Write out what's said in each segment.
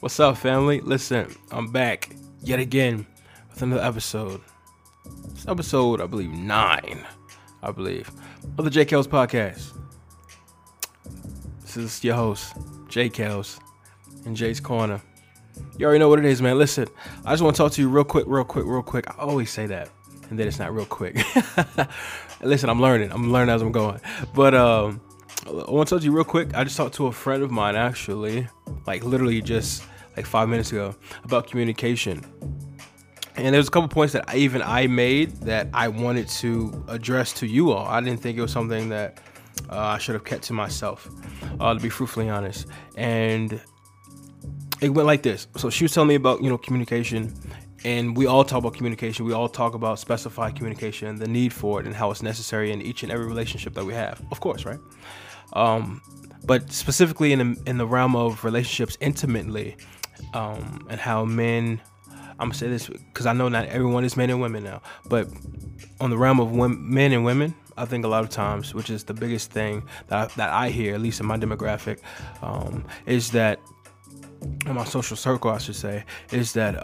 What's up, family? Listen, I'm back yet again with another episode. It's episode, I believe, 9, of the J Kells Podcast. This is your host, J Kells, in Jay's Corner. You already know what it is, man. Listen, I just want to talk to you real quick. I always say that, and then it's not real quick. Listen, I'm learning as I'm going. But I want to talk to you real quick. I just talked to a friend of mine, actually, like literally just like 5 minutes ago, about communication. And there's a couple points that I made that I wanted to address to you all. I didn't think it was something that I should have kept to myself, to be truthfully honest. And it went like this. So she was telling me about, communication. And we all talk about communication. We all talk about specified communication, the need for it, and how it's necessary in each and every relationship that we have. Of course, right? But specifically in the realm of relationships intimately, and how men... I'm going to say this because I know not everyone is men and women now. But on the realm of men and women, I think a lot of times, which is the biggest thing that I hear, at least in my demographic, is that... in my social circle, I should say, is that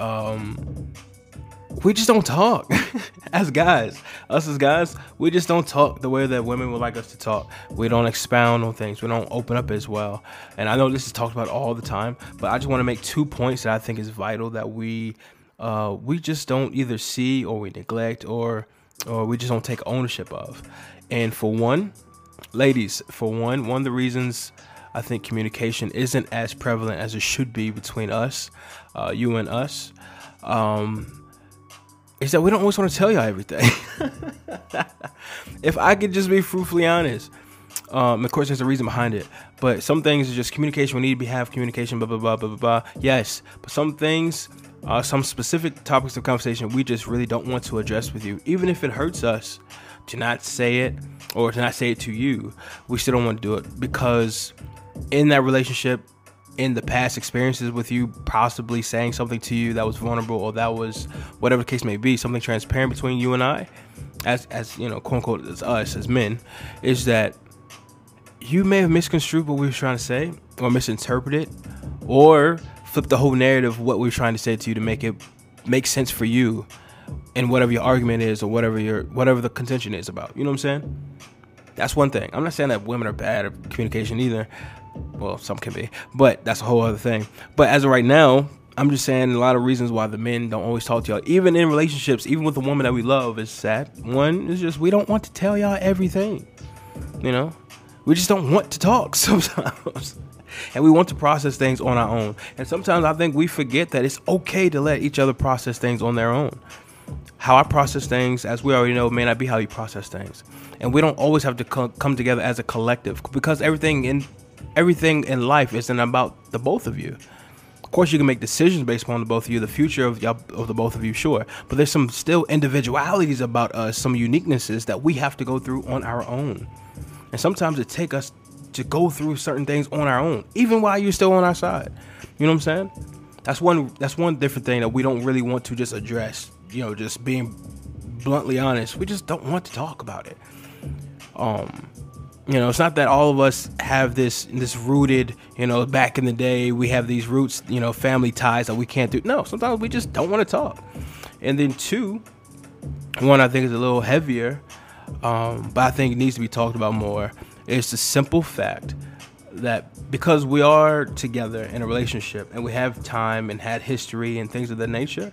we just don't talk as guys. Us as guys, we just don't talk the way that women would like us to talk. We don't expound on things. We don't open up as well. And I know this is talked about all the time, but I just want to make 2 points that I think is vital that we just don't either see, or we neglect, or we just don't take ownership of. And for one, ladies, one of the reasons I think communication isn't as prevalent as it should be between us, you and us, is that we don't always want to tell y'all everything. If I could just be fruitfully honest, of course there's a reason behind it, but some things are just communication. We need to have communication, blah, blah, blah, blah, blah, blah. Yes, but some things, some specific topics of conversation we just really don't want to address with you, even if it hurts us to not say it, or to not say it to you. We still don't want to do it because... in that relationship, in the past experiences with you possibly saying something to you that was vulnerable, or that was, whatever the case may be, something transparent between you and I, as you know, quote unquote, as us, as men, is that you may have misconstrued what we were trying to say, or misinterpreted, or flipped the whole narrative of what we were trying to say to you to make it make sense for you, and whatever your argument is, or whatever the contention is about. You know what I'm saying? That's one thing. I'm not saying that women are bad at communication either. Well, some can be, but that's a whole other thing. But as of right now, I'm just saying a lot of reasons why the men don't always talk to y'all, even in relationships, even with the woman that we love, is sad. One is just, we don't want to tell y'all everything. We just don't want to talk sometimes. And we want to process things on our own. And sometimes I think we forget that it's okay to let each other process things on their own. How I process things, as we already know, may not be how you process things. And we don't always have to come together as a collective, because everything in life isn't about the both of you. Of course, you can make decisions based upon the both of you, the future of the both of you, sure. But there's some still individualities about us, some uniquenesses that we have to go through on our own. And sometimes it takes us to go through certain things on our own, even while you're still on our side. You know what I'm saying? That's one different thing that we don't really want to just address. Just being bluntly honest, we just don't want to talk about it. It's not that all of us have this rooted, back in the day, we have these roots, family ties that we can't do. No, sometimes we just don't want to talk. And then 2, one I think is a little heavier, but I think it needs to be talked about more, is the simple fact that because we are together in a relationship and we have time and had history and things of that nature,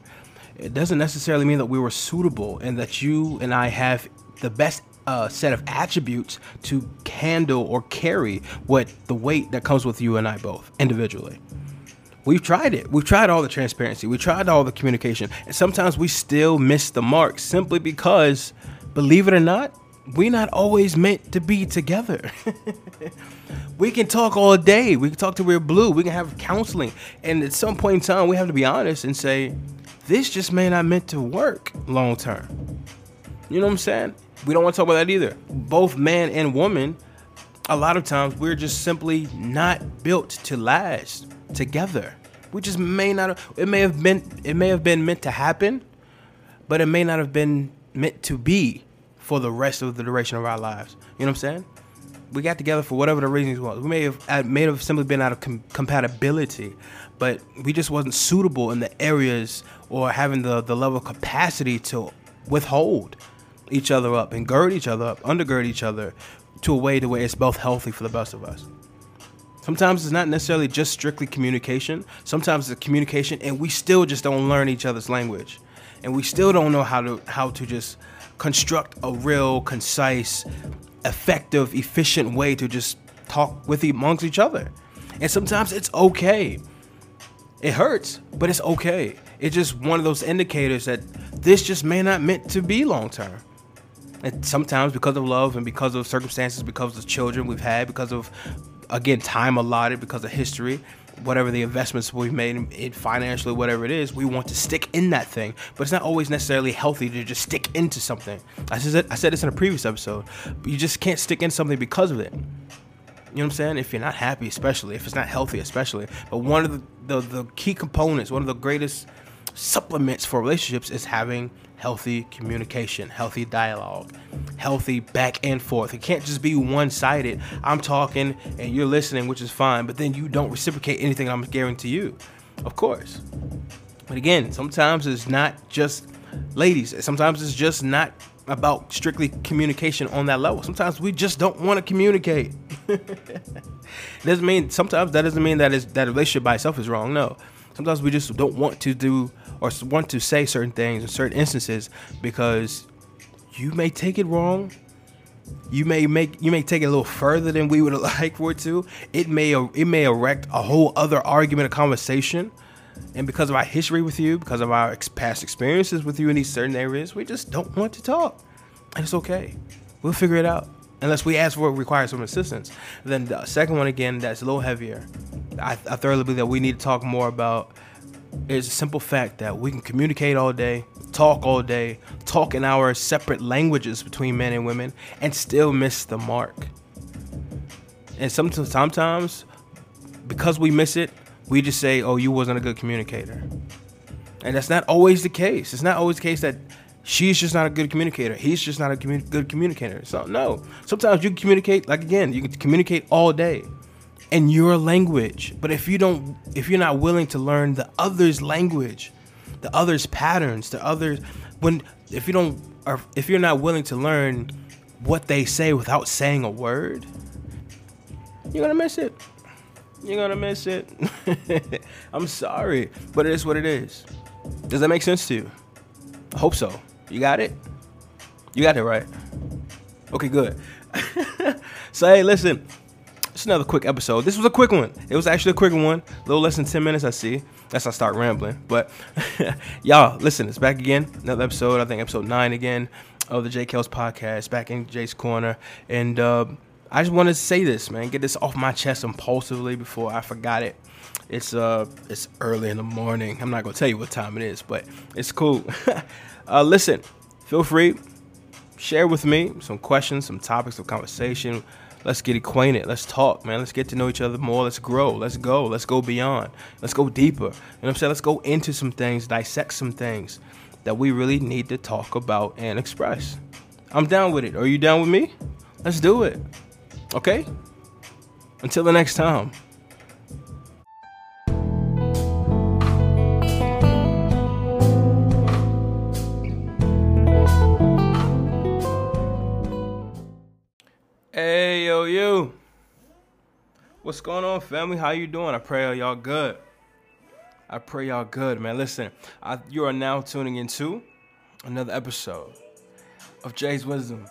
it doesn't necessarily mean that we were suitable and that you and I have the best set of attributes to handle or carry the weight that comes with you and I both individually. We've tried it. We've tried all the transparency. We tried all the communication. And sometimes we still miss the mark simply because, believe it or not, we're not always meant to be together. We can talk all day. We can talk till we're blue. We can have counseling. And at some point in time, we have to be honest and say, this just may not meant to work long term. You know what I'm saying? We don't want to talk about that either. Both man and woman, a lot of times we're just simply not built to last together. We just may not. It may have been meant to happen, but it may not have been meant to be for the rest of the duration of our lives. You know what I'm saying? we got together for whatever the reasons was. We may have simply been out of compatibility, but we just wasn't suitable in the areas or having the level of capacity to withhold each other up and gird each other up, undergird each other to a way to where it's both healthy for the best of us. Sometimes it's not necessarily just strictly communication. Sometimes it's a communication and we still just don't learn each other's language. And we still don't know how to just construct a real, concise, effective, efficient way to just talk with amongst each other. And sometimes it's okay. It hurts, but it's okay. It's just one of those indicators that this just may not meant to be long term. And sometimes because of love and because of circumstances, because of children we've had, because of, again, time allotted, because of history, whatever the investments we've made in financially, whatever it is, we want to stick in that thing. But it's not always necessarily healthy to just stick into something. I said this in a previous episode. You just can't stick in something because of it. You know what I'm saying? If you're not happy, especially. If it's not healthy, especially. But one of the key components, one of the greatest supplements for relationships is having healthy communication, healthy dialogue, healthy back and forth. It can't just be one-sided. I'm talking and you're listening, which is fine, but then you don't reciprocate anything I'm guarantee you, of course. But again, sometimes it's not just ladies. Sometimes it's just not about strictly communication on that level. Sometimes we just don't want to communicate. Sometimes that doesn't mean that a relationship by itself is wrong. No. Sometimes we just don't want to do or want to say certain things in certain instances because you may take it wrong. You may take it a little further than we would like for it to. It may erect a whole other argument, a conversation. And because of our history with you, because of our past experiences with you in these certain areas, we just don't want to talk. And it's okay. We'll figure it out. Unless we ask for it requires some assistance. Then the second one, again, that's a little heavier. I thoroughly believe that we need to talk more about is the simple fact that we can communicate all day, talk in our separate languages between men and women, and still miss the mark. And sometimes, because we miss it, we just say, oh, you wasn't a good communicator. And that's not always the case. It's not always the case that she's just not a good communicator. He's just not a good communicator. So, no. Sometimes you can communicate, like, again, you can communicate all day in your language. But if you're not willing to learn the other's language, the other's patterns, if you're not willing to learn what they say without saying a word, you're going to miss it. You're going to miss it. I'm sorry, but it is what it is. Does that make sense to you? I hope so. You got it? You got it right. Okay, good. So, hey, listen. It's another quick episode. This was a quick one. It was actually a quick one. A little less than 10 minutes, I see. That's I start rambling. But, y'all, listen. It's back again. Another episode. I think episode 9 again of the J Kells Podcast. Back in Jay's Corner. And I just wanted to say this, man. Get this off my chest impulsively before I forgot it. It's early in the morning. I'm not going to tell you what time it is, but it's cool. Listen, feel free. Share with me some questions, some topics of conversation. Let's get acquainted. Let's talk, man. Let's get to know each other more. Let's grow. Let's go. Let's go beyond. Let's go deeper. You know what I'm saying? Let's go into some things, dissect some things that we really need to talk about and express. I'm down with it. Are you down with me? Let's do it. Okay? Until the next time. Hey, yo, you. What's going on, family? How you doing? I pray y'all good. I pray y'all good, man. Listen, you are now tuning into another episode of Jay's Wisdom.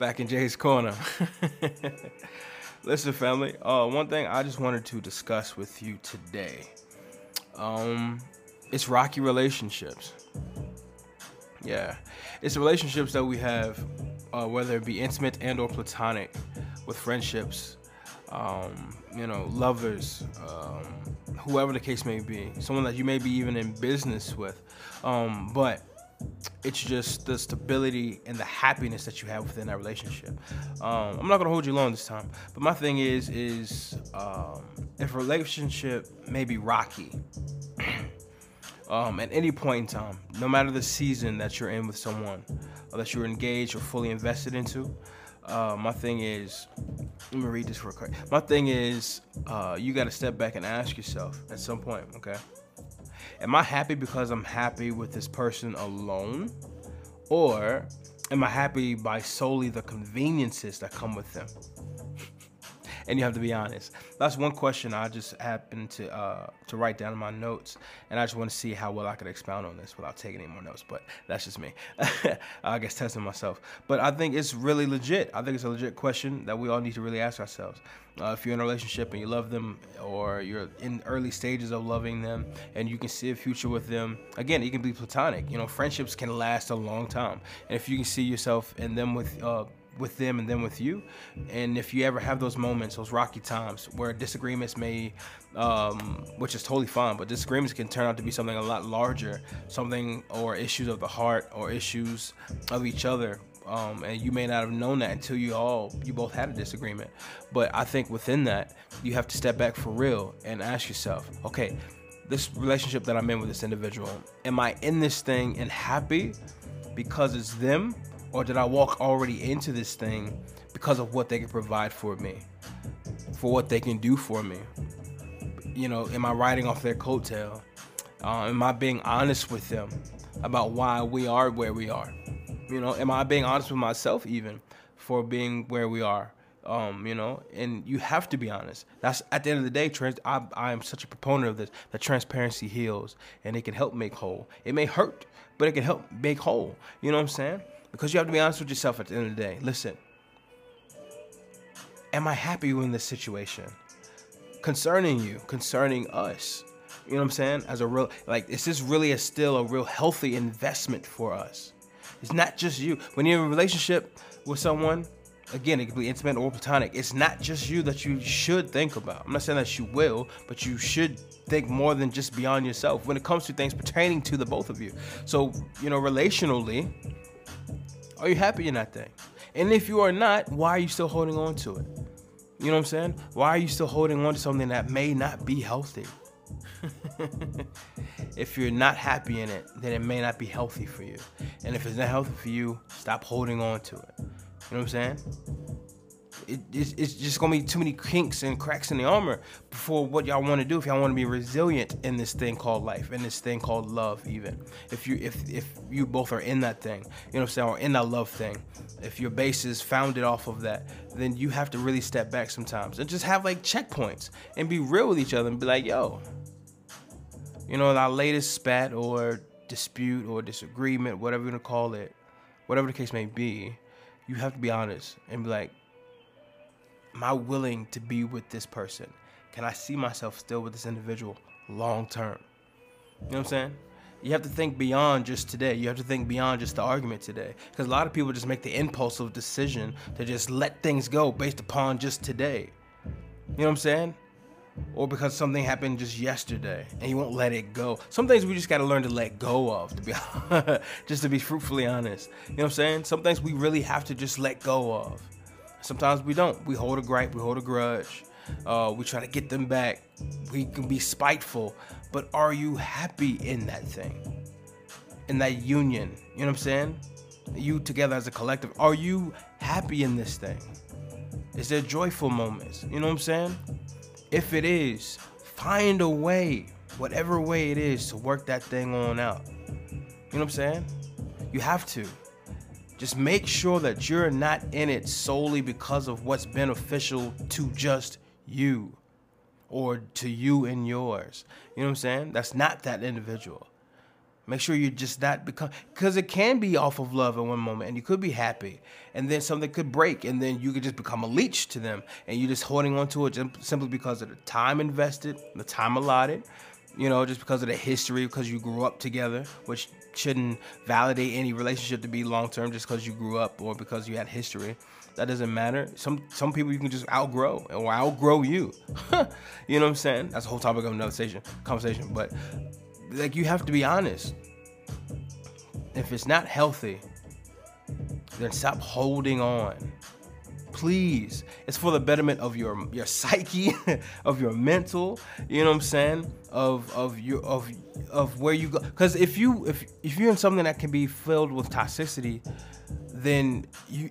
Back in Jay's Corner. Listen, family, one thing I just wanted to discuss with you today. It's rocky relationships. Yeah. It's the relationships that we have, whether it be intimate and or platonic, with friendships, lovers, whoever the case may be, someone that you may be even in business with, but it's just the stability and the happiness that you have within that relationship. I'm not going to hold you long this time, but my thing is if a relationship may be rocky at any point in time, no matter the season that you're in with someone, or that you're engaged or fully invested into, My thing is, let me read this real quick. My thing is, you got to step back and ask yourself at some point, okay? Am I happy because I'm happy with this person alone? Or am I happy by solely the conveniences that come with them? And you have to be honest. That's one question I just happened to write down in my notes, and I just want to see how well I could expound on this without taking any more notes, but that's just me. I guess testing myself. But I think it's really legit. I think it's a legit question that we all need to really ask ourselves. If you're in a relationship and you love them, or you're in early stages of loving them and you can see a future with them, again, it can be platonic. You know, friendships can last a long time. And if you can see yourself in them with them and them with you, and if you ever have those moments, those rocky times where disagreements may, which is totally fine, but disagreements can turn out to be something a lot larger, something or issues of the heart or issues of each other, and you may not have known that until you both had a disagreement. But I think within that, you have to step back for real and ask yourself, okay, this relationship that I'm in with this individual, am I in this thing and happy because it's them? Or did I walk already into this thing because of what they can provide for me, for what they can do for me? You know, am I riding off their coattail? Am I being honest with them about why we are where we are? You know, am I being honest with myself even for being where we are? You know, and you have to be honest. That's at the end of the day. I am such a proponent of this, that transparency heals and it can help make whole. It may hurt, but it can help make whole. You know what I'm saying? Because you have to be honest with yourself at the end of the day. Listen, am I happy in this situation? Concerning you, concerning us. You know what I'm saying? As a real, like, is this really still a real healthy investment for us? It's not just you. When you're in a relationship with someone, again, it could be intimate or platonic. It's not just you that you should think about. I'm not saying that you will, but you should think more than just beyond yourself when it comes to things pertaining to the both of you. So, you know, relationally, are you happy in that thing? And if you are not, why are you still holding on to it? You know what I'm saying? Why are you still holding on to something that may not be healthy? If you're not happy in it, then it may not be healthy for you. And if it's not healthy for you, stop holding on to it. You know what I'm saying? It's just going to be too many kinks and cracks in the armor for what y'all want to do if y'all want to be resilient in this thing called life, in this thing called love even. If you both are in that thing, you know what I'm saying, or in that love thing, if your base is founded off of that, then you have to really step back sometimes and just have like checkpoints and be real with each other and be like, yo, you know, our latest spat or dispute or disagreement, whatever you want to call it, whatever the case may be, you have to be honest and be like, am I willing to be with this person? Can I see myself still with this individual long term? You know what I'm saying? You have to think beyond just today. You have to think beyond just the argument today. Because a lot of people just make the impulsive decision to just let things go based upon just today. You know what I'm saying? Or because something happened just yesterday and you won't let it go. Some things we just got to learn to let go of, to be just to be fruitfully honest. You know what I'm saying? Some things we really have to just let go of. Sometimes we don't. We hold a gripe. We hold a grudge. We try to get them back. We can be spiteful. But are you happy in that thing? In that union? You know what I'm saying? You together as a collective. Are you happy in this thing? Is there joyful moments? You know what I'm saying? If it is, find a way, whatever way it is, to work that thing on out. You know what I'm saying? You have to. Just make sure that you're not in it solely because of what's beneficial to just you or to you and yours. You know what I'm saying? That's not that individual. Make sure you're just not because it can be off of love in one moment and you could be happy and then something could break and then you could just become a leech to them and you're just holding on to it simply because of the time invested, the time allotted. You know, just because of the history, because you grew up together, which shouldn't validate any relationship to be long-term just because you grew up or because you had history. That doesn't matter. Some people you can just outgrow or outgrow you. You know what I'm saying? That's a whole topic of another conversation. But, like, you have to be honest. If it's not healthy, then stop holding on. Please. It's for the betterment of your psyche, of your mental, you know what I'm saying? Of where you go. Because if you're in something that can be filled with toxicity, then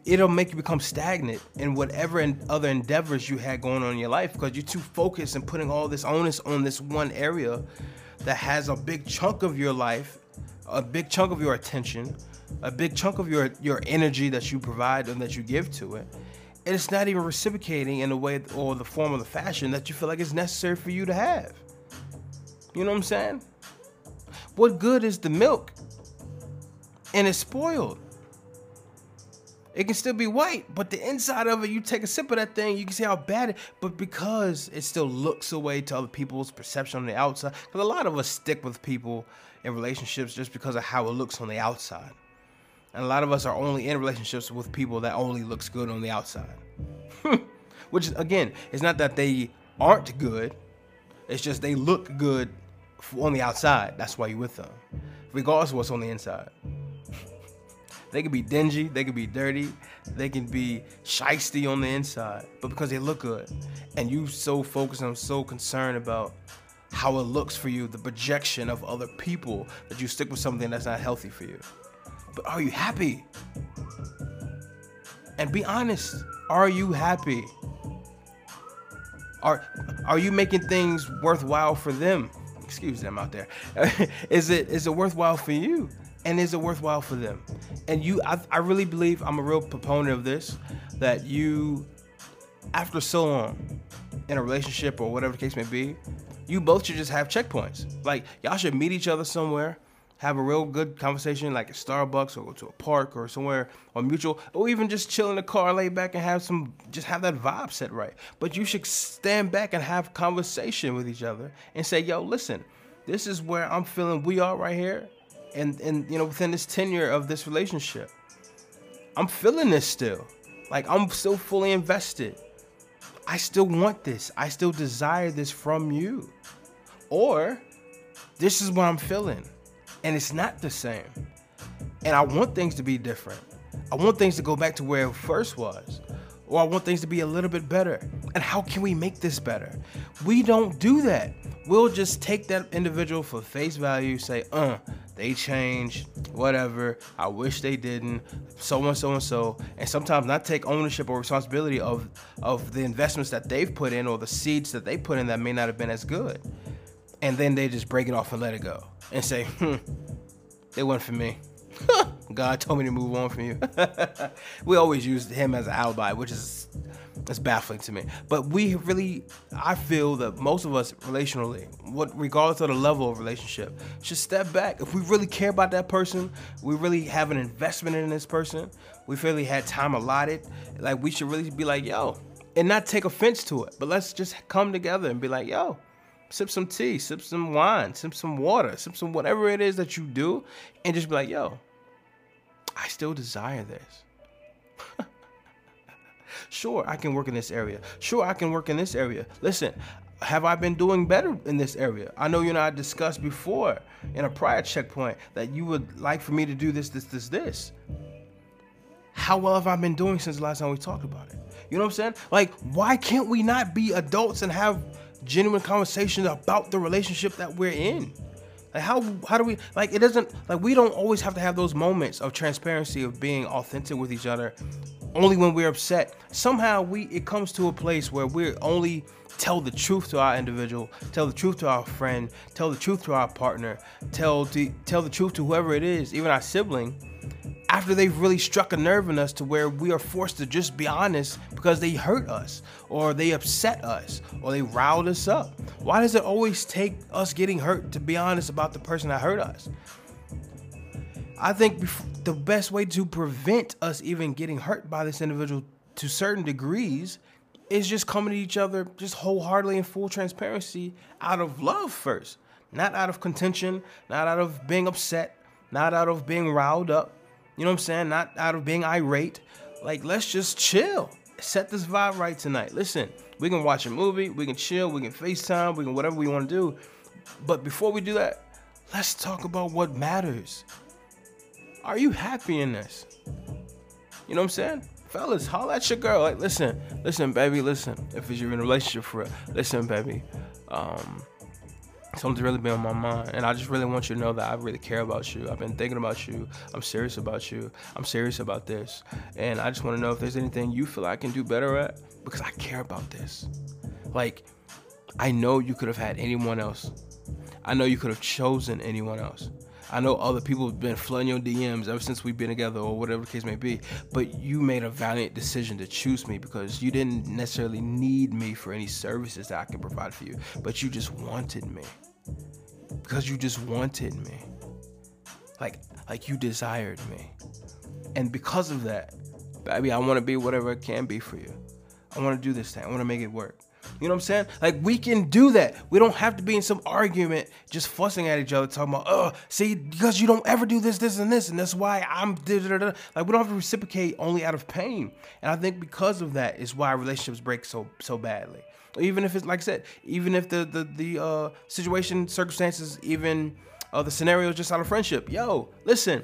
it'll make you become stagnant in whatever other endeavors you had going on in your life, because you're too focused and putting all this onus on this one area that has a big chunk of your life, a big chunk of your attention, a big chunk of your energy that you provide and that you give to it. And it's not even reciprocating in the way or the form of the fashion that you feel like it's necessary for you to have. You know what I'm saying? What good is the milk? And it's spoiled. It can still be white, but the inside of it, you take a sip of that thing, you can see how bad it is. But because it still looks away to other people's perception on the outside, because a lot of us stick with people in relationships just because of how it looks on the outside. And a lot of us are only in relationships with people that only looks good on the outside. Which, again, it's not that they aren't good. It's just they look good on the outside. That's why you're with them, regardless of what's on the inside. They could be dingy, they could be dirty, they can be shysty on the inside, but because they look good, and you so focused and so concerned about how it looks for you, the projection of other people, that you stick with something that's not healthy for you. But are you happy? And be honest, are you happy? Are you making things worthwhile for them? Excuse them out there. Is it worthwhile for you? And is it worthwhile for them? And I really believe, I'm a real proponent of this, that you, after so long in a relationship or whatever the case may be, you both should just have checkpoints. Like, y'all should meet each other somewhere, have a real good conversation, like at Starbucks, or go to a park or somewhere, or mutual, or even just chill in the car, lay back and have that vibe set right. But you should stand back and have conversation with each other and say, yo, listen, this is where I'm feeling we are right here. And you know, within this tenure of this relationship, I'm feeling this still. Like, I'm still fully invested. I still want this. I still desire this from you. Or this is what I'm feeling, and it's not the same. And I want things to be different. I want things to go back to where it first was. Or I want things to be a little bit better. And how can we make this better? We don't do that. We'll just take that individual for face value, say, they changed, whatever, I wish they didn't, so and so and so. And sometimes not take ownership or responsibility of the investments that they've put in, or the seeds that they put in that may not have been as good. And then they just break it off and let it go and say, they weren't for me. God told me to move on from you. We always use him as an alibi, which is, that's baffling to me. But I feel that most of us relationally, regardless of the level of relationship, should step back. If we really care about that person, we really have an investment in this person, we really had time allotted, like, we should really be like, yo, and not take offense to it, but let's just come together and be like, yo, sip some tea, sip some wine, sip some water, sip some whatever it is that you do, and just be like, yo, I still desire this. Sure, I can work in this area. Sure, I can work in this area. Listen, have I been doing better in this area? I know you and I discussed before in a prior checkpoint that you would like for me to do this. How well have I been doing since the last time we talked about it? You know what I'm saying? Like, why can't we not be adults and have genuine conversations about the relationship that we're in? Like, how do we, like, it doesn't, like, we don't always have to have those moments of transparency, of being authentic with each other, only when we're upset. Somehow it comes to a place where we only tell the truth to our individual, tell the truth to our friend, tell the truth to our partner, tell the truth to whoever it is, even our sibling, after they've really struck a nerve in us to where we are forced to just be honest because they hurt us, or they upset us, or they riled us up. Why does it always take us getting hurt to be honest about the person that hurt us? I think the best way to prevent us even getting hurt by this individual to certain degrees is just coming to each other just wholeheartedly in full transparency, out of love first, not out of contention, not out of being upset, not out of being riled up. You know what I'm saying? Not out of being irate. Like, let's just chill. Set this vibe right tonight. Listen, we can watch a movie, we can chill, we can FaceTime, we can whatever we want to do. But before we do that, let's talk about what matters. Are you happy in this? You know what I'm saying? Fellas, holla at your girl. Like, listen, baby, listen. If you're in a relationship for real, listen, baby. Something's really been on my mind, and I just really want you to know that I really care about you. I've been thinking about you. I'm serious about you. I'm serious about this, and I just want to know if there's anything you feel I can do better at, because I care about this. Like, I know you could have had anyone else. I know you could have chosen anyone else. I know other people have been flooding your DMs ever since we've been together or whatever the case may be, but you made a valiant decision to choose me because you didn't necessarily need me for any services that I could provide for you, but you just wanted me because you just wanted me. Like you desired me. And because of that, baby, I want to be whatever it can be for you. I want to do this thing. I want to make it work. You know what I'm saying? Like, we can do that. We don't have to be in some argument just fussing at each other, talking about, see, because you don't ever do this, this, and this, and that's why I'm... Like, we don't have to reciprocate only out of pain. And I think because of that is why relationships break so badly. Even if it's, like I said, even if the situation, circumstances, even the scenario is just out of friendship. Yo, listen,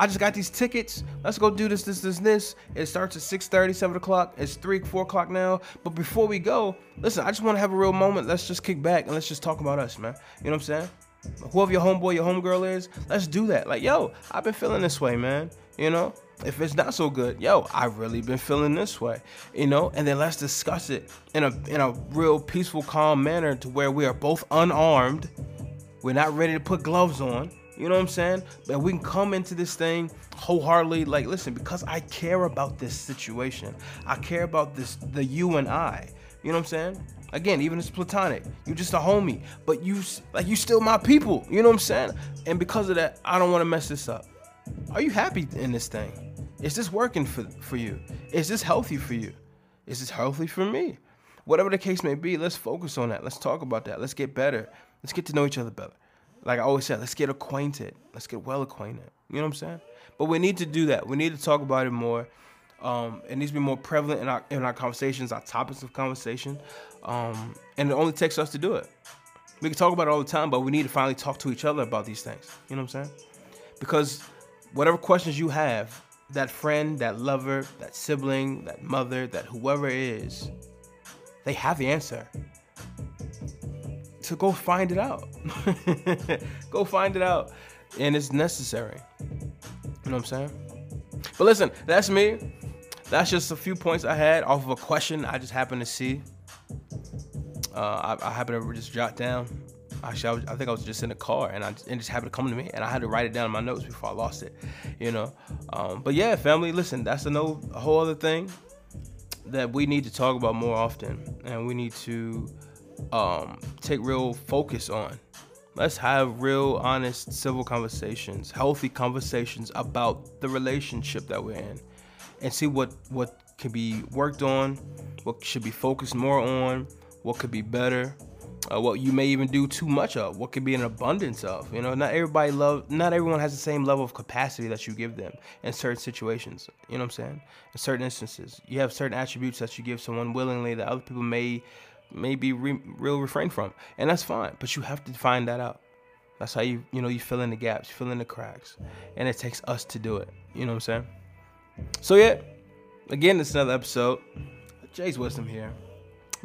I just got these tickets. Let's go do this, this, this, this. It starts at 6:30, 7 o'clock. It's 3, 4 o'clock now. But before we go, listen, I just want to have a real moment. Let's just kick back and let's just talk about us, man. You know what I'm saying? Whoever your homeboy, your homegirl is, let's do that. Like, yo, I've been feeling this way, man. You know? If it's not so good, yo, I've really been feeling this way, you know? And then let's discuss it in a real peaceful, calm manner to where we are both unarmed. We're not ready to put gloves on. You know what I'm saying? But we can come into this thing wholeheartedly. Like, listen, because I care about this situation. I care about this, the you and I. You know what I'm saying? Again, even if it's platonic, you're just a homie, but you still my people. You know what I'm saying? And because of that, I don't want to mess this up. Are you happy in this thing? Is this working for you? Is this healthy for you? Is this healthy for me? Whatever the case may be, let's focus on that. Let's talk about that. Let's get better. Let's get to know each other better. Like I always said, let's get acquainted. Let's get well acquainted. You know what I'm saying? But we need to do that. We need to talk about it more. It needs to be more prevalent in our conversations, our topics of conversation. And it only takes us to do it. We can talk about it all the time, but we need to finally talk to each other about these things. You know what I'm saying? Because whatever questions you have, that friend, that lover, that sibling, that mother, that whoever it is, they have the answer. So go find it out. Go find it out. And it's necessary. You know what I'm saying? But listen, that's me. That's just a few points I had off of a question I just happened to see. I happened to just jot down. Actually, I think I was just in the car, and it just happened to come to me, and I had to write it down in my notes before I lost it, you know? But yeah, family, listen, that's a whole other thing that we need to talk about more often, and we need to take real focus on. Let's have real, honest, civil conversations, healthy conversations about the relationship that we're in, and see what can be worked on, what should be focused more on, what could be better, what you may even do too much of, what could be an abundance of. You know, not everyone has the same level of capacity that you give them in certain situations. You know what I'm saying? In certain instances, you have certain attributes that you give someone willingly that other people may be real refrain from, and that's fine. But you have to find that out. That's how you fill in the gaps, you fill in the cracks, and it takes us to do it. You know what I'm saying? So yeah, again, it's another episode. Jay's Wisdom here,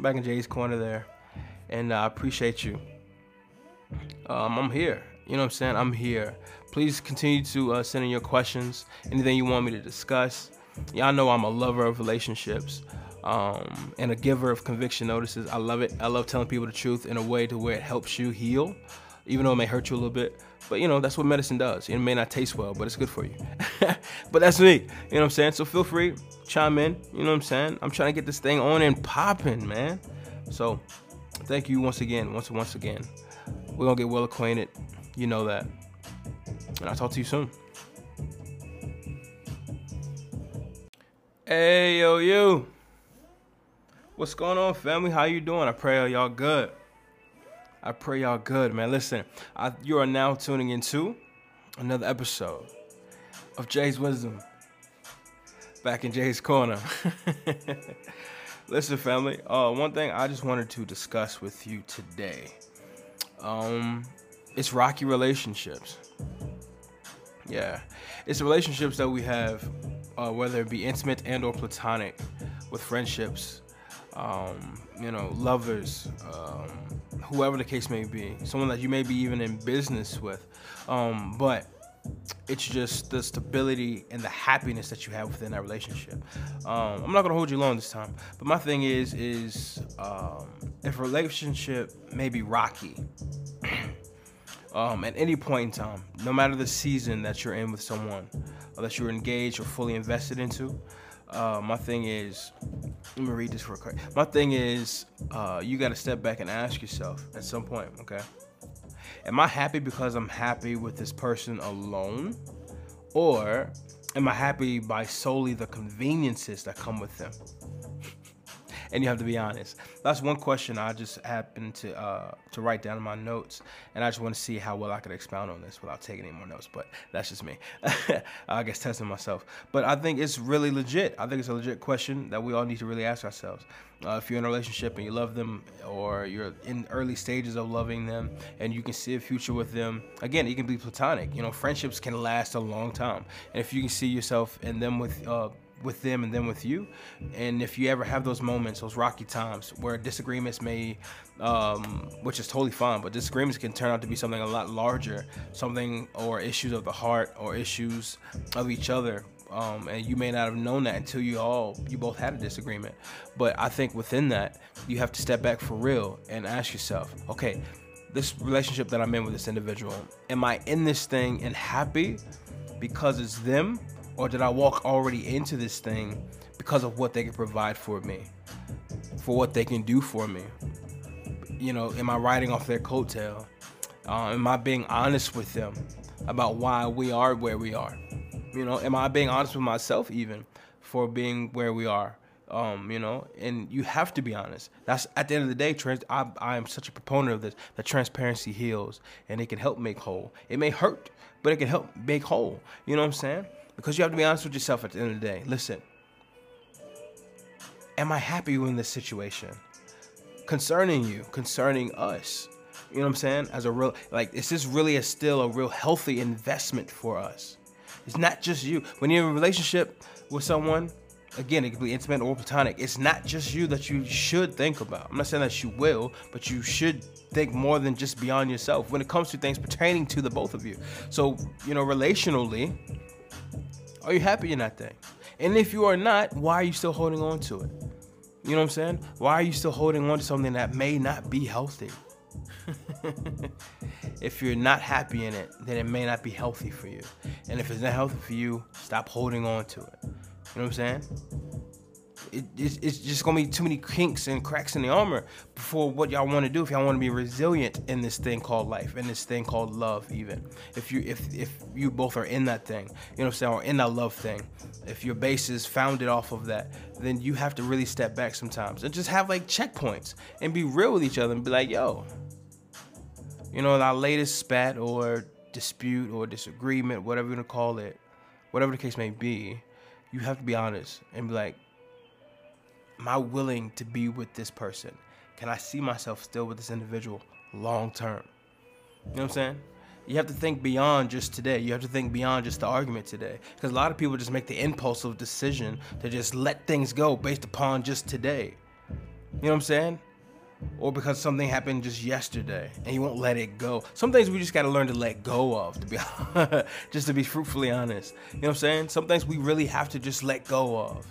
back in Jay's Corner there. And I appreciate you. I'm here. You know what I'm saying? I'm here. Please continue to send in your questions. Anything you want me to discuss. Y'all know I'm a lover of relationships. And a giver of conviction notices. I love it. I love telling people the truth in a way to where it helps you heal. Even though it may hurt you a little bit. But, you know, that's what medicine does. It may not taste well, but it's good for you. But that's me. You know what I'm saying? So feel free. Chime in. You know what I'm saying? I'm trying to get this thing on and popping, man. So... thank you once again. We're going to get well acquainted. You know that. And I'll talk to you soon. Hey, yo, you. What's going on, family? How you doing? I pray y'all good. I pray y'all good, man. Listen, you are now tuning into another episode of Jay's Wisdom. Back in Jay's Corner. Listen, family, one thing I just wanted to discuss with you today, it's rocky relationships. Yeah, it's the relationships that we have, whether it be intimate and or platonic, with friendships, lovers, whoever the case may be, someone that you may be even in business with, but it's just the stability and the happiness that you have within that relationship. I'm not gonna hold you long this time, but my thing is if a relationship may be rocky at any point in time, no matter the season that you're in with someone, or that you're engaged or fully invested into, my thing is, let me read this real quick. My thing is, you got to step back and ask yourself at some point, okay, am I happy because I'm happy with this person alone? Or am I happy by solely the conveniences that come with them? And you have to be honest. That's one question I just happened to write down in my notes. And I just want to see how well I could expound on this without taking any more notes. But that's just me. I guess testing myself. But I think it's really legit. I think it's a legit question that we all need to really ask ourselves. If you're in a relationship and you love them, or you're in early stages of loving them and you can see a future with them, again, it can be platonic. You know, friendships can last a long time. And if you can see yourself in them with them and then with you, and if you ever have those moments, those rocky times where disagreements may, which is totally fine, but disagreements can turn out to be something a lot larger, something or issues of the heart or issues of each other, and you may not have known that until you both had a disagreement. But I think within that, you have to step back for real and ask yourself, okay, this relationship that I'm in with this individual, am I in this thing and happy because it's them? Or did I walk already into this thing because of what they can provide for me, for what they can do for me? You know, am I riding off their coattail? Am I being honest with them about why we are where we are? You know, am I being honest with myself even for being where we are? You know, and you have to be honest. That's at the end of the day. I am such a proponent of this, that transparency heals and it can help make whole. It may hurt, but it can help make whole. You know what I'm saying? Because you have to be honest with yourself at the end of the day. Listen, am I happy in this situation? Concerning you, concerning us, you know what I'm saying? As a real, like, is this really still a real healthy investment for us? It's not just you. When you're in a relationship with someone, again, it could be intimate or platonic. It's not just you that you should think about. I'm not saying that you will, but you should think more than just beyond yourself when it comes to things pertaining to the both of you. So, you know, relationally, are you happy in that thing? And if you are not, why are you still holding on to it? You know what I'm saying? Why are you still holding on to something that may not be healthy? If you're not happy in it, then it may not be healthy for you. And if it's not healthy for you, stop holding on to it. You know what I'm saying? It's just going to be too many kinks and cracks in the armor for what y'all want to do if y'all want to be resilient in this thing called life, in this thing called love even. If you both are in that thing, you know what I'm saying, or in that love thing, if your base is founded off of that, then you have to really step back sometimes and just have like checkpoints and be real with each other and be like, yo, you know, our latest spat or dispute or disagreement, whatever you want to call it, whatever the case may be, you have to be honest and be like, am I willing to be with this person? Can I see myself still with this individual long term? You know what I'm saying? You have to think beyond just today. You have to think beyond just the argument today. Because a lot of people just make the impulsive decision to just let things go based upon just today. You know what I'm saying? Or because something happened just yesterday and you won't let it go. Some things we just got to learn to let go of, to be just to be fruitfully honest. You know what I'm saying? Some things we really have to just let go of.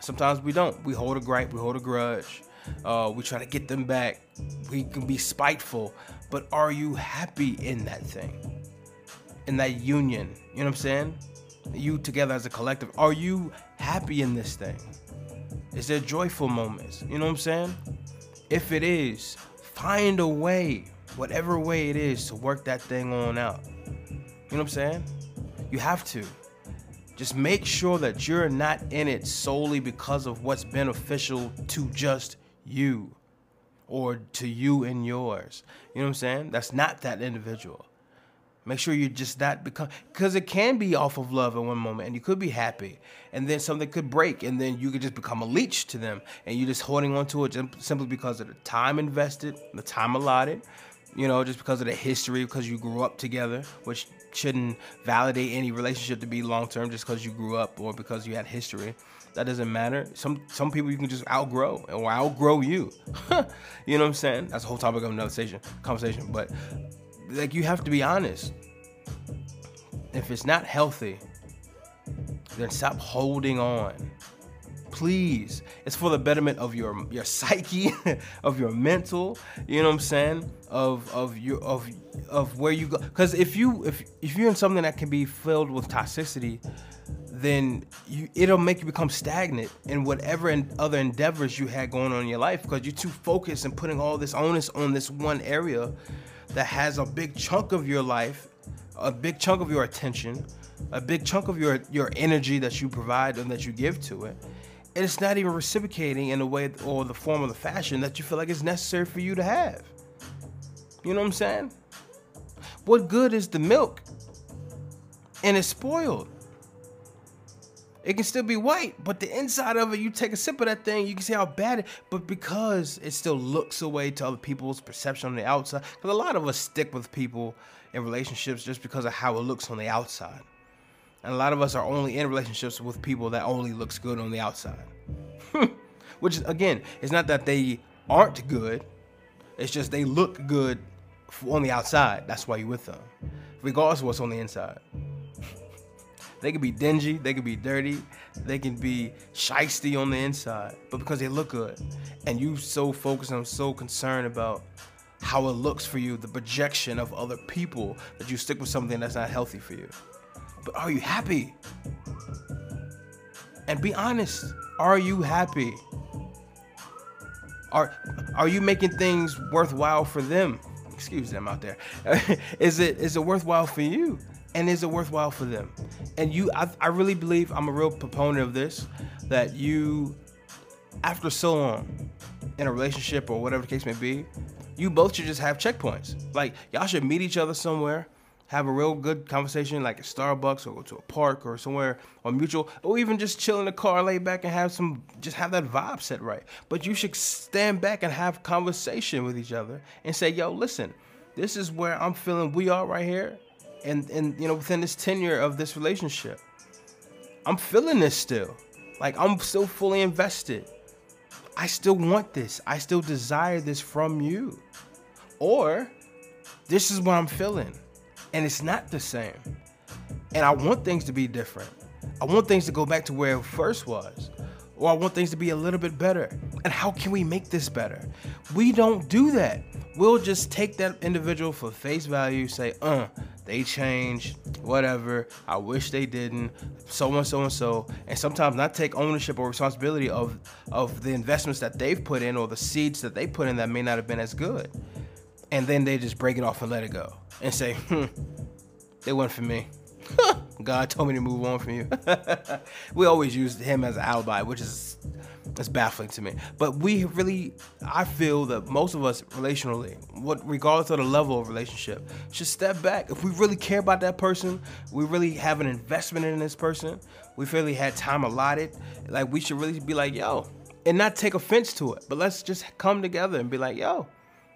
Sometimes we don't. We hold a gripe. We hold a grudge. We try to get them back. We can be spiteful. But are you happy in that thing? In that union? You know what I'm saying? You together as a collective. Are you happy in this thing? Is there joyful moments? You know what I'm saying? If it is, find a way, whatever way it is, to work that thing on out. You know what I'm saying? You have to. Just make sure that you're not in it solely because of what's beneficial to just you or to you and yours. You know what I'm saying? That's not that individual. Make sure you're just not because it can be off of love in one moment and you could be happy and then something could break and then you could just become a leech to them and you're just holding on to it simply because of the time invested, the time allotted, you know, just because of the history, because you grew up together, which shouldn't validate any relationship to be long-term just because you grew up or because you had history. That doesn't matter. Some people you can just outgrow or outgrow you. You know what I'm saying? That's the whole topic of another conversation. But, like, you have to be honest. If it's not healthy, then stop holding on. Please. It's for the betterment of your psyche, of your mental, you know what I'm saying? Of where you go. Because if you're in something that can be filled with toxicity, then it'll make you become stagnant in whatever other endeavors you had going on in your life, because you're too focused and putting all this onus on this one area that has a big chunk of your life, a big chunk of your attention, a big chunk of your energy that you provide and that you give to it. And it's not even reciprocating in the way or the form or the fashion that you feel like it's necessary for you to have. You know what I'm saying? What good is the milk? And it's spoiled. It can still be white, but the inside of it, you take a sip of that thing, you can see how bad it is. But because it still looks away to other people's perception on the outside, because a lot of us stick with people in relationships just because of how it looks on the outside. And a lot of us are only in relationships with people that only looks good on the outside. Which, again, it's not that they aren't good. It's just they look good on the outside. That's why you're with them, regardless of what's on the inside. They could be dingy, they could be dirty, they can be shysty on the inside, but because they look good, and you so focused and so concerned about how it looks for you, the projection of other people, that you stick with something that's not healthy for you. But are you happy? And be honest, are you happy? Are you making things worthwhile for them? Excuse them out there. Is it worthwhile for you? And is it worthwhile for them? And I really believe, I'm a real proponent of this, that you, after so long in a relationship or whatever the case may be, you both should just have checkpoints. Like, y'all should meet each other somewhere, have a real good conversation, like at Starbucks or go to a park or somewhere, or mutual, or even just chill in the car, lay back and have that vibe set right. But you should stand back and have conversation with each other and say, yo, listen, this is where I'm feeling we are right here. And you know, within this tenure of this relationship, I'm feeling this still. Like, I'm still fully invested. I still want this. I still desire this from you. Or this is what I'm feeling, and it's not the same. And I want things to be different. I want things to go back to where it first was. Or I want things to be a little bit better. And how can we make this better? We don't do that. We'll just take that individual for face value, say, they changed, whatever, I wish they didn't, so and so and so, and sometimes not take ownership or responsibility of the investments that they've put in or the seeds that they put in that may not have been as good. And then they just break it off and let it go and say, they weren't for me. God told me to move on from you. We always use him as an alibi, which is that's baffling to me. But I feel that most of us relationally, regardless of the level of relationship, should step back. If we really care about that person, we really have an investment in this person, we really had time allotted, like, we should really be like, yo, and not take offense to it, but let's just come together and be like, yo,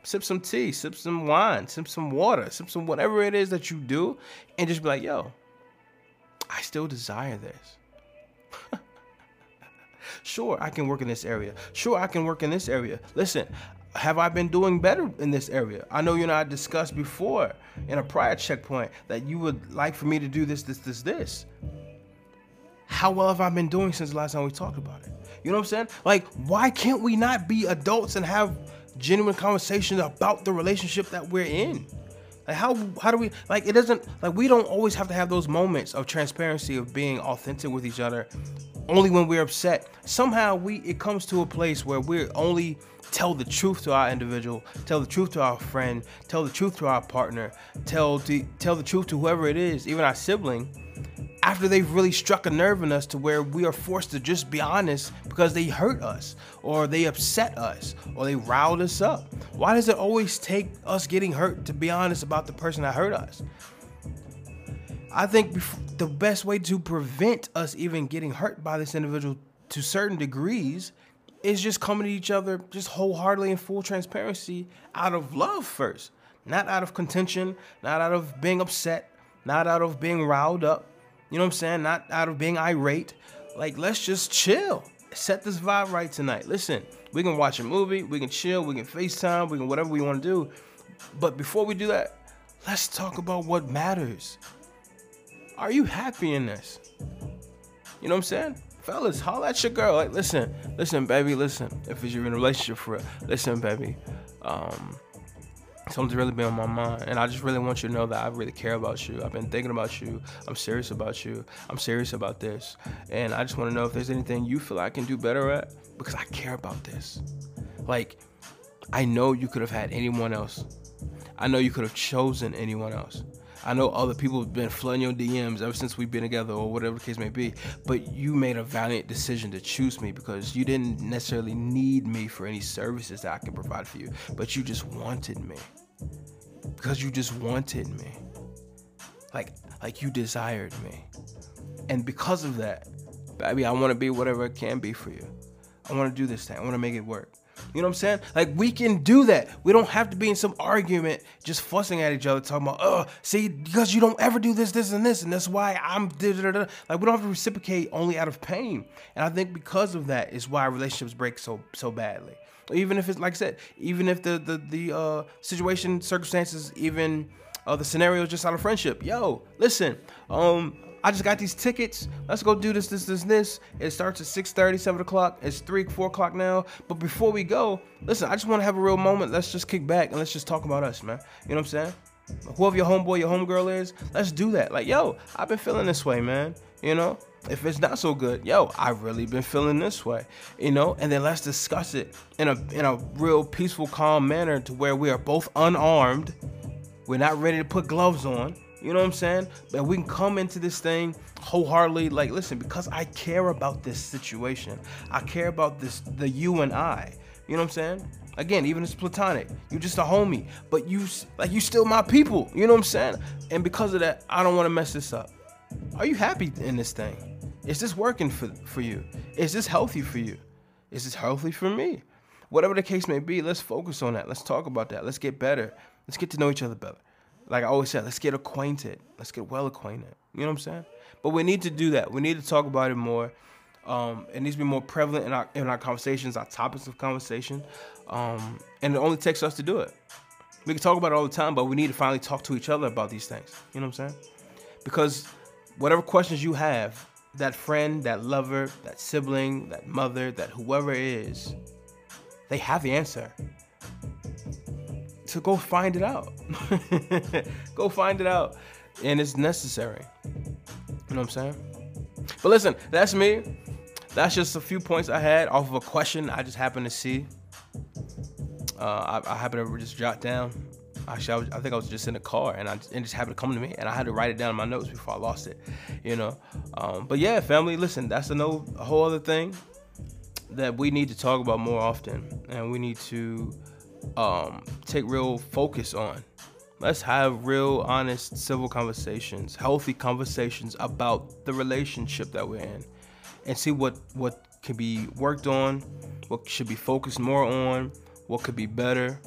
sip some tea, sip some wine, sip some water, sip some whatever it is that you do, and just be like, yo, I still desire this. Sure, I can work in this area. Sure, I can work in this area. Listen, have I been doing better in this area? I know you and I discussed before in a prior checkpoint that you would like for me to do this. How well have I been doing since the last time we talked about it? You know what I'm saying? Like, why can't we not be adults and have genuine conversations about the relationship that we're in? Like, how do we, like, it doesn't, like, we don't always have to have those moments of transparency, of being authentic with each other, only when we're upset. Somehow it comes to a place where we only tell the truth to our individual, tell the truth to our friend, tell the truth to our partner, tell the truth to whoever it is, even our sibling, after they've really struck a nerve in us to where we are forced to just be honest because they hurt us or they upset us or they riled us up. Why does it always take us getting hurt to be honest about the person that hurt us? I think the best way to prevent us even getting hurt by this individual to certain degrees is just coming to each other just wholeheartedly in full transparency out of love first. Not out of contention, not out of being upset, not out of being riled up, you know what I'm saying? Not out of being irate. Like, let's just chill. Set this vibe right tonight. Listen, we can watch a movie, we can chill, we can FaceTime, we can whatever we want to do. But before we do that, let's talk about what matters. Are you happy in this? You know what I'm saying? Fellas, holla at your girl. Like, listen, baby, listen. If you're in a relationship for real, listen, baby. Something's really been on my mind, and I just really want you to know that I really care about you. I've been thinking about you. I'm serious about you. I'm serious about this, and I just want to know if there's anything you feel I can do better at, because I care about this. Like, I know you could have had anyone else. I know you could have chosen anyone else. I know other people have been flooding your DMs ever since we've been together, or whatever the case may be, but you made a valiant decision to choose me because you didn't necessarily need me for any services that I can provide for you, but you just wanted me. Because you just wanted me. Like you desired me. And because of that, baby, I want to be whatever it can be for you. I want to do this thing. I want to make it work. You know what I'm saying? Like, we can do that. We don't have to be in some argument just fussing at each other, talking about, see, because you don't ever do this, this, and this, and that's why I'm da-da-da-da. Like, we don't have to reciprocate only out of pain. And I think because of that is why relationships break so badly. Even if it's, like I said, even if the situation, circumstances, even the scenario is just out of friendship. Yo, listen, I just got these tickets. Let's go do this, this, this, this. It starts at 6:30, 7 o'clock. It's 3, 4 o'clock now. But before we go, listen, I just want to have a real moment. Let's just kick back and let's just talk about us, man. You know what I'm saying? Whoever your homeboy, your homegirl is, let's do that. Like, yo, I've been feeling this way, man. You know, if it's not so good, yo, I've really been feeling this way. You know, and then let's discuss it in a real peaceful, calm manner to where we are both unarmed. We're not ready to put gloves on. You know what I'm saying? That we can come into this thing wholeheartedly. Like, listen, because I care about this situation. I care about this, the you and I. You know what I'm saying? Again, even if it's platonic, you're just a homie, but you still my people. You know what I'm saying? And because of that, I don't want to mess this up. Are you happy in this thing? Is this working for you? Is this healthy for you? Is this healthy for me? Whatever the case may be, let's focus on that. Let's talk about that. Let's get better. Let's get to know each other better. Like I always said, let's get acquainted. Let's get well acquainted. You know what I'm saying? But we need to do that. We need to talk about it more. It needs to be more prevalent in our conversations, our topics of conversation. And it only takes us to do it. We can talk about it all the time, but we need to finally talk to each other about these things. You know what I'm saying? Because whatever questions you have, that friend, that lover, that sibling, that mother, that whoever it is, they have the answer. So go find it out. Go find it out. And it's necessary. You know what I'm saying? But listen, that's me. That's just a few points I had off of a question I just happened to see. I happened to just jot down. Actually, I think I was just in the car, and it just happened to come to me, and I had to write it down in my notes before I lost it, you know. But yeah, family, listen, that's a whole other thing that we need to talk about more often, and we need to take real focus on. Let's have real, honest, civil conversations, healthy conversations about the relationship that we're in, and see what can be worked on, what should be focused more on, what could be better.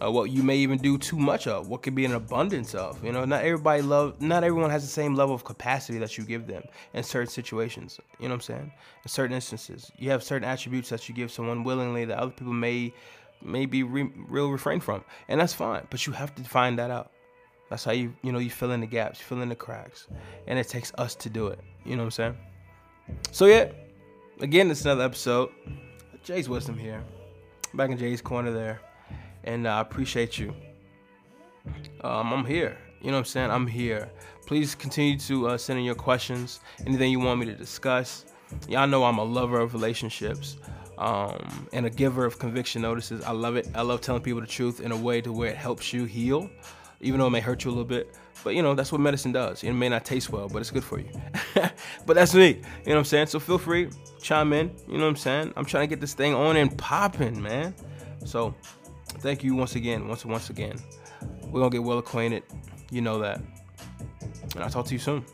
What you may even do too much of, what could be an abundance of, you know. Not everyone has the same level of capacity that you give them in certain situations, you know what I'm saying? In certain instances, you have certain attributes that you give someone willingly that other people may refrain from, and that's fine. But you have to find that out. That's how you fill in the gaps, you fill in the cracks, and it takes us to do it. You know what I'm saying? So yeah, again, it's another episode. Jay's Wisdom here, back in Jay's Corner there. And I appreciate you. I'm here. You know what I'm saying? I'm here. Please continue to send in your questions. Anything you want me to discuss. Y'all know I'm a lover of relationships. And a giver of conviction notices. I love it. I love telling people the truth in a way to where it helps you heal. Even though it may hurt you a little bit. But, you know, that's what medicine does. It may not taste well, but it's good for you. But that's me. You know what I'm saying? So feel free. Chime in. You know what I'm saying? I'm trying to get this thing on and popping, man. So thank you once again. We're going to get well acquainted. You know that. And I'll talk to you soon.